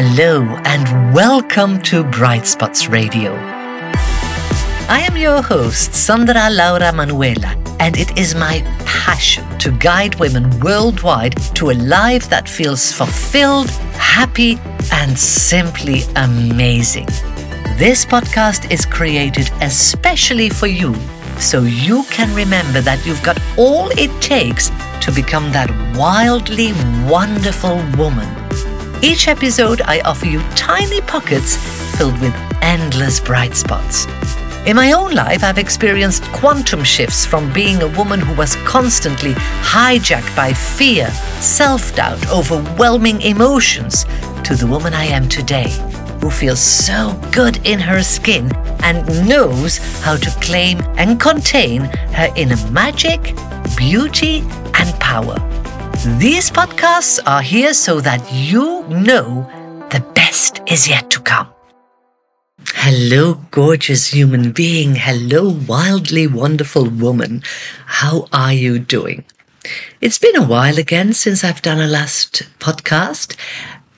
Hello and welcome to Bright Spots Radio. I am your host, Sandra Laura Manuela, and it is my passion to guide women worldwide to a life that feels fulfilled, happy, and simply amazing. This podcast is created especially for you, so you can remember that you've got all it takes to become that wildly wonderful woman. Each episode, I offer you tiny pockets filled with endless bright spots. In my own life, I've experienced quantum shifts from being a woman who was constantly hijacked by fear, self-doubt, overwhelming emotions, to the woman I am today, who feels so good in her skin and knows how to claim and contain her inner magic, beauty, and power. These podcasts are here so that you know the best is yet to come. Hello, gorgeous human being. Hello, wildly wonderful woman. How are you doing? It's been a while again since I've done a last podcast,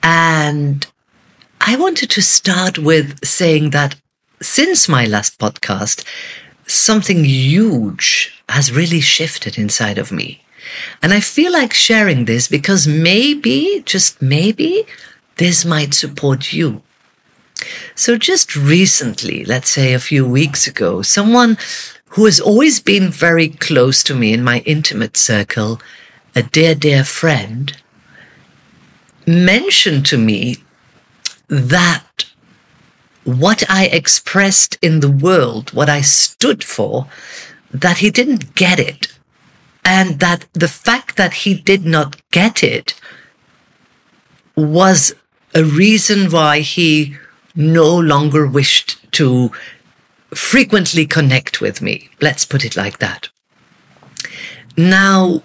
and I wanted to start with saying that since my last podcast, something huge has really shifted inside of me. And I feel like sharing this because maybe, just maybe, this might support you. So just recently, let's say a few weeks ago, someone who has always been very close to me in my intimate circle, a dear, dear friend, mentioned to me that what I expressed in the world, what I stood for, that he didn't get it. And that the fact that he did not get it was a reason why he no longer wished to frequently connect with me. Let's put it like that. Now,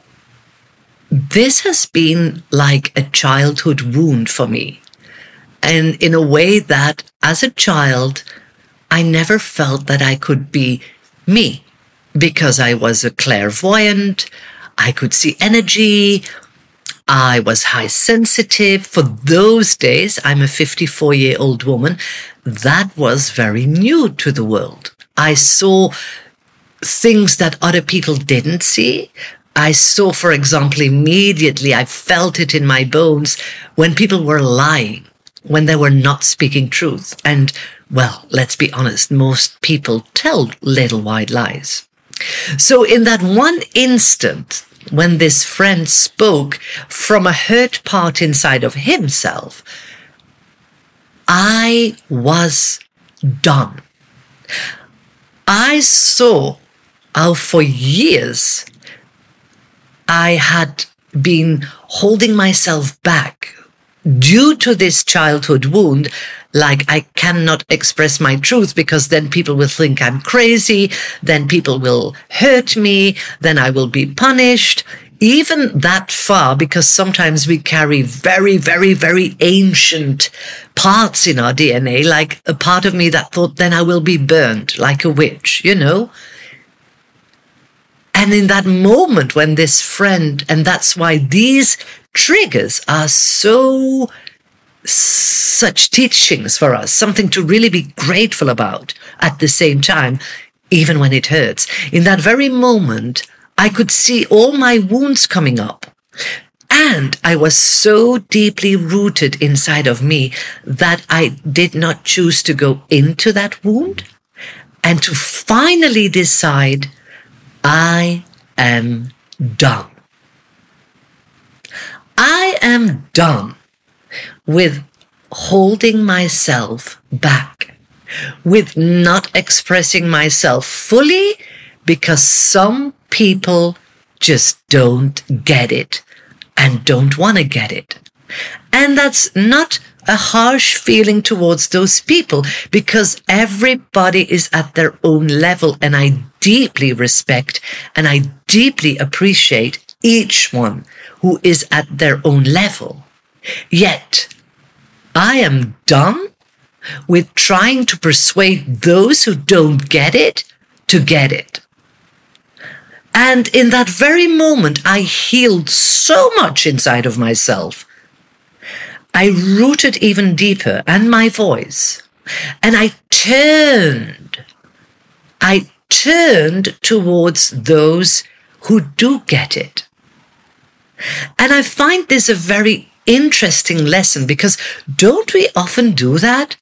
this has been like a childhood wound for me. And in a way that, as a child, I never felt that I could be me. Because I was a clairvoyant, I could see energy, I was high sensitive. For those days, I'm a 54-year-old woman. That was very new to the world. I saw things that other people didn't see. I saw, for example, immediately, I felt it in my bones when people were lying, when they were not speaking truth. And, well, let's be honest, most people tell little white lies. So in that one instant, when this friend spoke from a hurt part inside of himself, I was done. I saw how for years I had been holding myself back due to this childhood wound. Like, I cannot express my truth because then people will think I'm crazy. Then people will hurt me. Then I will be punished. Even that far, because sometimes we carry very, very, very ancient parts in our DNA. Like a part of me that thought, then I will be burned like a witch, you know? And in that moment when this friend, and that's why these triggers are so such teachings for us, something to really be grateful about at the same time, even when it hurts. In that very moment, I could see all my wounds coming up. And I was so deeply rooted inside of me that I did not choose to go into that wound and to finally decide, I am done. I am done with holding myself back, with not expressing myself fully because some people just don't get it and don't want to get it. And that's not a harsh feeling towards those people because everybody is at their own level, and I deeply respect and I deeply appreciate each one who is at their own level. Yet, I am done with trying to persuade those who don't get it to get it. And in that very moment, I healed so much inside of myself. I rooted even deeper, and my voice, and I turned towards those who do get it. And I find this a very interesting lesson, because don't we often do that?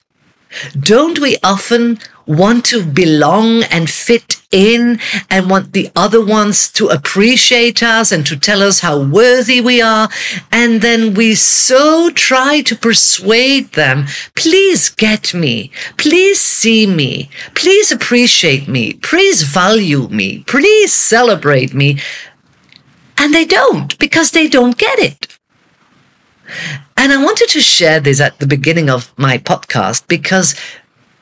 Don't we often want to belong and fit in and want the other ones to appreciate us and to tell us how worthy we are? And then we so try to persuade them, please get me, please see me, please appreciate me, please value me, please celebrate me. And they don't, because they don't get it. And I wanted to share this at the beginning of my podcast, because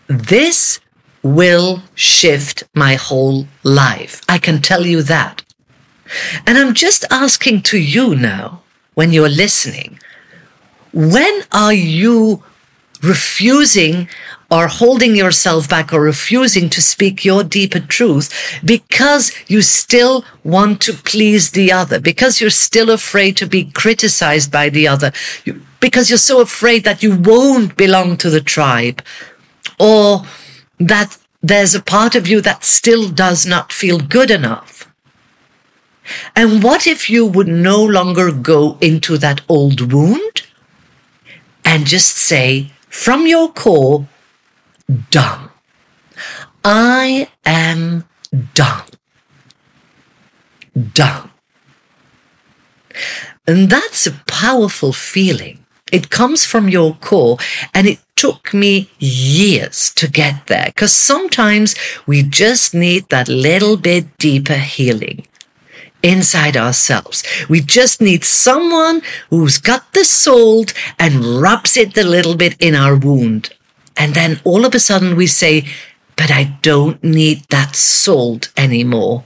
this will shift my whole life. I can tell you that. And I'm just asking to you now, when you're listening, when are you refusing or holding yourself back or refusing to speak your deeper truth because you still want to please the other, because you're still afraid to be criticized by the other, because you're so afraid that you won't belong to the tribe, or that there's a part of you that still does not feel good enough? And what if you would no longer go into that old wound and just say, from your core, done. I am done. Done. And that's a powerful feeling. It comes from your core, and it took me years to get there, because sometimes we just need that little bit deeper healing inside ourselves. We just need someone who's got the salt and rubs it a little bit in our wound. And then all of a sudden we say, but I don't need that salt anymore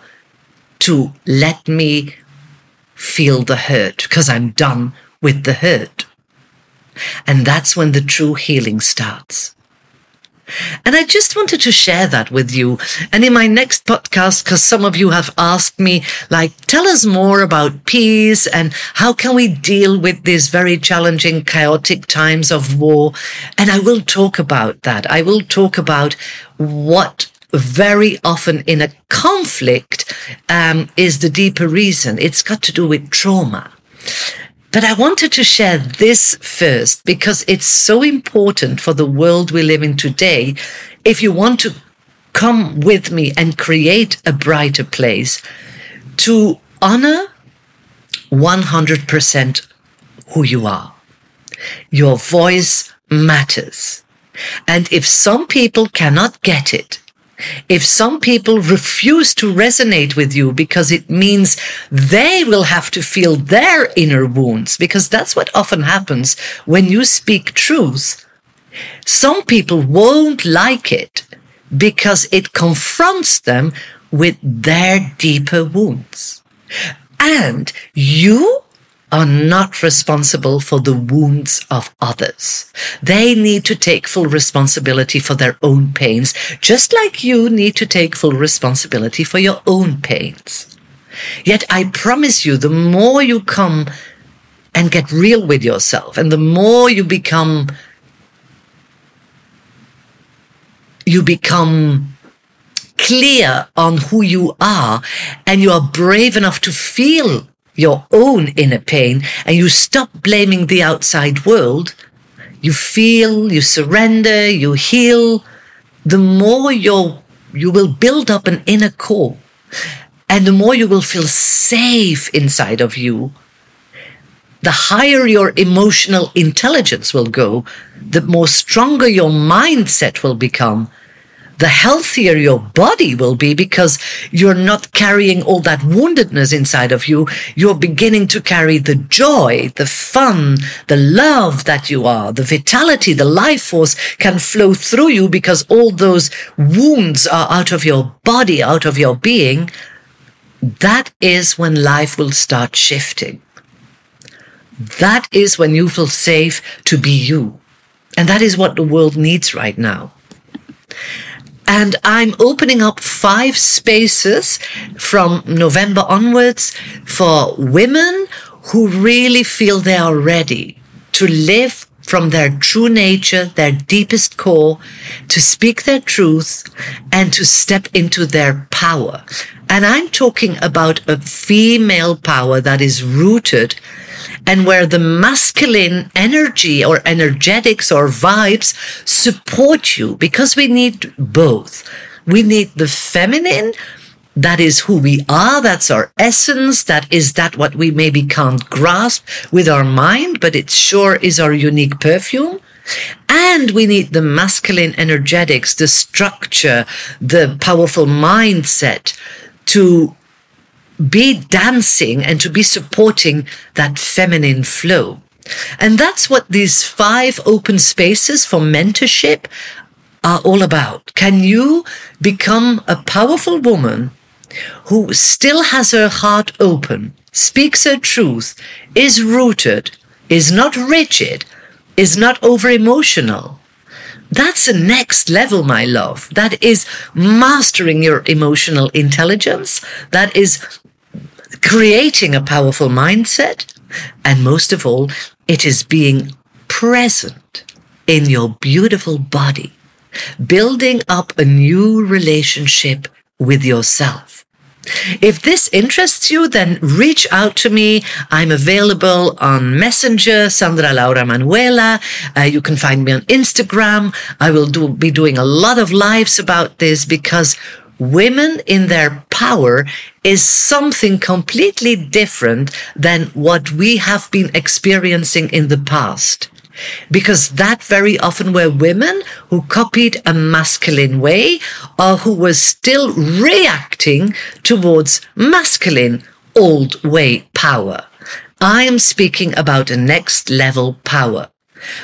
to let me feel the hurt, because I'm done with the hurt. And that's when the true healing starts. And I just wanted to share that with you. And in my next podcast, because some of you have asked me, like, tell us more about peace and how can we deal with these very challenging, chaotic times of war. And I will talk about that. I will talk about what very often in a conflict is the deeper reason. It's got to do with trauma. But I wanted to share this first, because it's so important for the world we live in today. If you want to come with me and create a brighter place, to honor 100% who you are. Your voice matters. And if some people cannot get it, if some people refuse to resonate with you because it means they will have to feel their inner wounds, because that's what often happens when you speak truth. Some people won't like it because it confronts them with their deeper wounds. And you are not responsible for the wounds of others. They need to take full responsibility for their own pains, just like you need to take full responsibility for your own pains. Yet I promise you, the more you come and get real with yourself, and the more you become clear on who you are, and you are brave enough to feel your own inner pain, and you stop blaming the outside world, you feel, you surrender, you heal, the more you will build up an inner core, and the more you will feel safe inside of you, the higher your emotional intelligence will go, the more stronger your mindset will become, the healthier your body will be, because you're not carrying all that woundedness inside of you. You're beginning to carry the joy, the fun, the love that you are, the vitality, the life force can flow through you, because all those wounds are out of your body, out of your being. That is when life will start shifting. That is when you feel safe to be you. And that is what the world needs right now. And I'm opening up 5 spaces from November onwards for women who really feel they are ready to live from their true nature, their deepest core, to speak their truth and to step into their power. And I'm talking about a female power that is rooted and where the masculine energy or energetics or vibes support you, because we need both. We need the feminine, that is who we are, that's our essence, that is that what we maybe can't grasp with our mind, but it sure is our unique perfume. And we need the masculine energetics, the structure, the powerful mindset to be dancing and to be supporting that feminine flow. And that's what these 5 open spaces for mentorship are all about. Can you become a powerful woman who still has her heart open, speaks her truth, is rooted, is not rigid, is not over-emotional? That's the next level, my love. That is mastering your emotional intelligence. That is creating a powerful mindset. And most of all, it is being present in your beautiful body, building up a new relationship with yourself. If this interests you, then reach out to me. I'm available on Messenger, Sandra Laura Manuela. You can find me on Instagram. I will be doing a lot of lives about this, because women in their power is something completely different than what we have been experiencing in the past. Because that very often were women who copied a masculine way, or who were still reacting towards masculine old way power. I am speaking about a next level power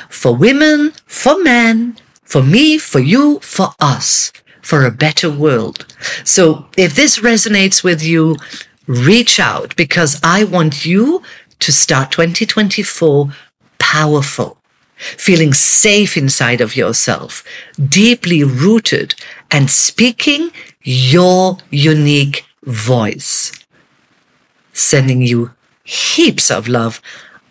for women, for men, for me, for you, for us, for a better world. So if this resonates with you, reach out, because I want you to start 2024 powerful, feeling safe inside of yourself, deeply rooted, and speaking your unique voice. Sending you heaps of love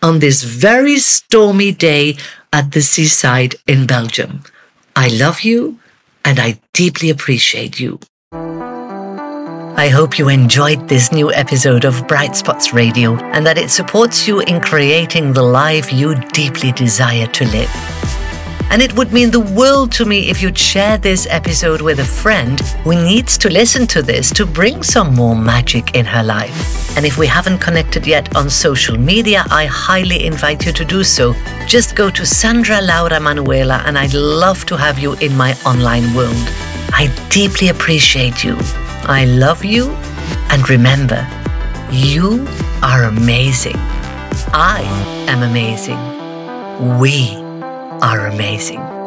on this very stormy day at the seaside in Belgium. I love you, and I deeply appreciate you. I hope you enjoyed this new episode of Bright Spots Radio, and that it supports you in creating the life you deeply desire to live. And it would mean the world to me if you'd share this episode with a friend who needs to listen to this to bring some more magic in her life. And if we haven't connected yet on social media, I highly invite you to do so. Just go to Sandra Laura Manuela, and I'd love to have you in my online world. I deeply appreciate you. I love you, and remember, you are amazing. I am amazing. We are amazing.